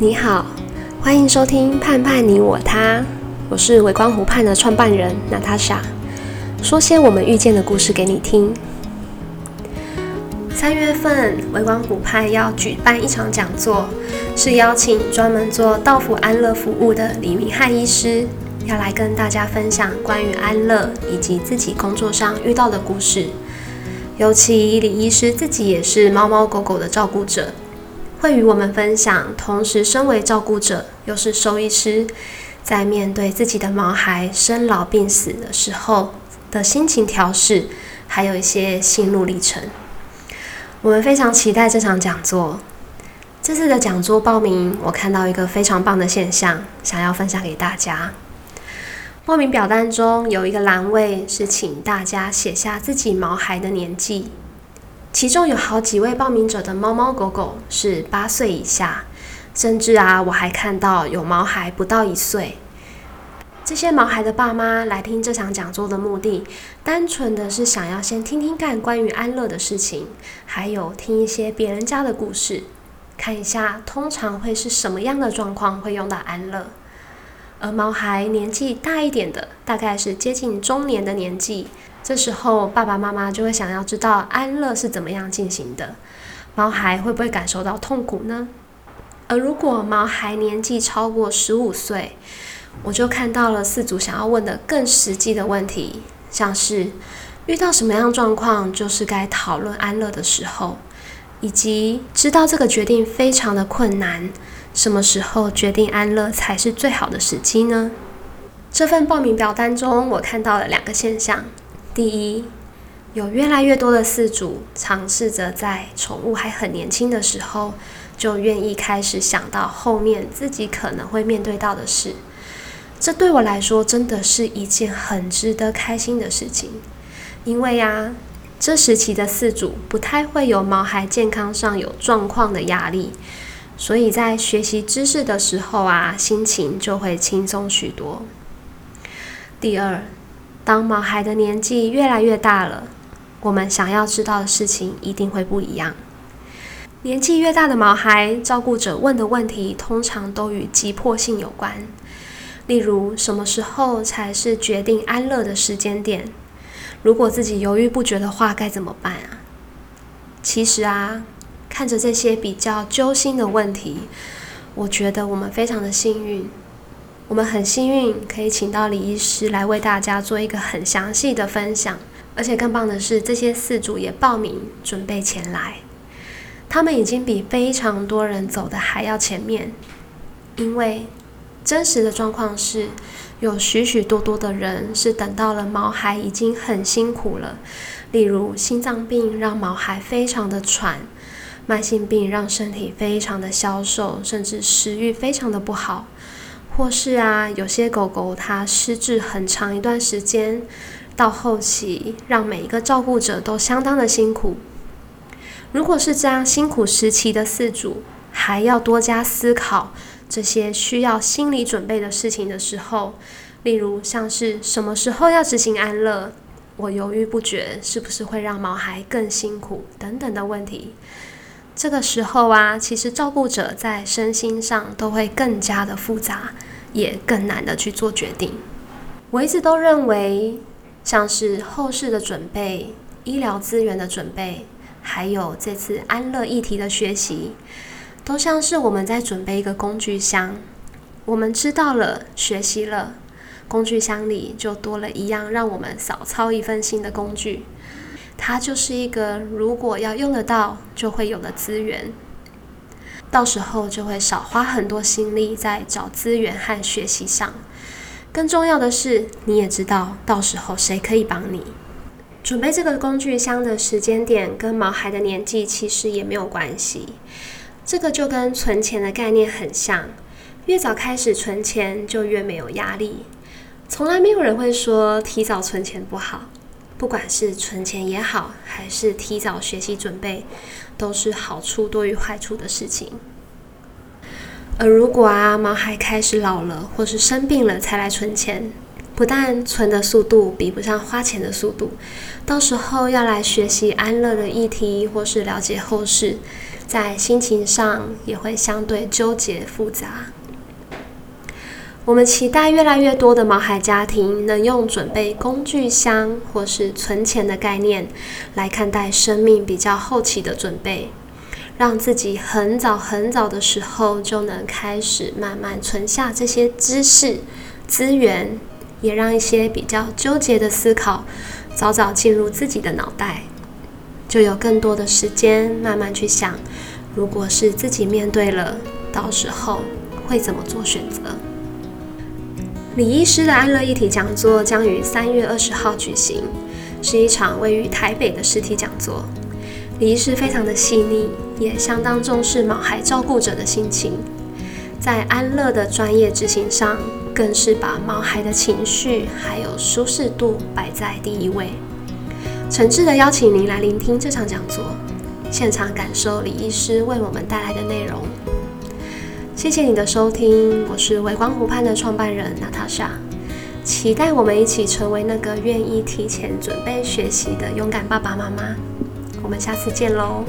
你好，欢迎收听《盼盼你我他》，我是微光湖盼的创办人 Natasha， 说些我们遇见的故事给你听。3月份，微光湖盼要举办一场讲座，是邀请专门做到府安乐服务的李明翰医师，要来跟大家分享关于安乐以及自己工作上遇到的故事。尤其李医师自己也是猫猫狗狗的照顾者，会与我们分享同时身为照顾者又是兽医师，在面对自己的毛孩生老病死的时候的心情调适，还有一些心路历程。我们非常期待这场讲座。这次的讲座报名，我看到一个非常棒的现象，想要分享给大家。报名表单中有一个栏位是请大家写下自己毛孩的年纪，其中有好几位报名者的猫猫狗狗是8岁以下，甚至我还看到有毛孩不到1岁。这些毛孩的爸妈来听这场讲座的目的，单纯的是想要先听听看关于安乐的事情，还有听一些别人家的故事，看一下通常会是什么样的状况会用到安乐。而毛孩年纪大一点的，大概是接近中年的年纪，这时候爸爸妈妈就会想要知道安乐是怎么样进行的，毛孩会不会感受到痛苦呢？而如果毛孩年纪超过15岁，我就看到了4组想要问的更实际的问题，像是遇到什么样的状况就是该讨论安乐的时候，以及知道这个决定非常的困难，什么时候决定安乐才是最好的时机呢？这份报名表单中，我看到了2个现象。第一，有越来越多的饲主尝试着在宠物还很年轻的时候，就愿意开始想到后面自己可能会面对到的事。这对我来说真的是一件很值得开心的事情，因为这时期的饲主不太会有毛孩健康上有状况的压力，所以在学习知识的时候心情就会轻松许多。第二，当毛孩的年纪越来越大了，我们想要知道的事情一定会不一样。年纪越大的毛孩，照顾者问的问题通常都与急迫性有关，例如什么时候才是决定安乐的时间点，如果自己犹豫不决的话该怎么办啊？其实看着这些比较揪心的问题，我觉得我们非常的幸运，我们很幸运可以请到李医师来为大家做一个很详细的分享，而且更棒的是这些饲主也报名准备前来，他们已经比非常多人走的还要前面，因为真实的状况是有许许多多的人是等到了毛孩已经很辛苦了，例如心脏病让毛孩非常的喘，慢性病让身体非常的消瘦，甚至食欲非常的不好，或是有些狗狗它失智很长一段时间，到后期让每一个照顾者都相当的辛苦。如果是这样辛苦时期的饲主还要多加思考这些需要心理准备的事情的时候，例如像是什么时候要执行安乐，我犹豫不决是不是会让毛孩更辛苦等等的问题，这个时候其实照顾者在身心上都会更加的复杂，也更难的去做决定。我一直都认为像是后事的准备、医疗资源的准备，还有这次安乐议题的学习，都像是我们在准备一个工具箱，我们知道了、学习了，工具箱里就多了一样让我们少操一份心的工具，它就是一个如果要用得到就会有的资源，到时候就会少花很多心力在找资源和学习上，更重要的是你也知道到时候谁可以帮你。准备这个工具箱的时间点跟毛孩的年纪其实也没有关系，这个就跟存钱的概念很像，越早开始存钱就越没有压力，从来没有人会说提早存钱不好，不管是存钱也好，还是提早学习准备，都是好处多于坏处的事情。而如果毛孩开始老了或是生病了才来存钱，不但存的速度比不上花钱的速度，到时候要来学习安乐的议题或是了解后事，在心情上也会相对纠结复杂。我们期待越来越多的毛孩家庭能用准备工具箱或是存钱的概念来看待生命比较后期的准备，让自己很早很早的时候就能开始慢慢存下这些知识资源，也让一些比较纠结的思考早早进入自己的脑袋，就有更多的时间慢慢去想，如果是自己面对了，到时候会怎么做选择。李医师的安乐议题讲座将于3月20号举行，是一场位于台北的实体讲座。李医师非常的细腻，也相当重视毛孩照顾者的心情，在安乐的专业执行上，更是把毛孩的情绪还有舒适度摆在第一位。诚挚的邀请您来聆听这场讲座，现场感受李医师为我们带来的内容。谢谢你的收听，我是微光湖畔的创办人 Natasha， 期待我们一起成为那个愿意提前准备学习的勇敢爸爸妈妈。我们下次见喽。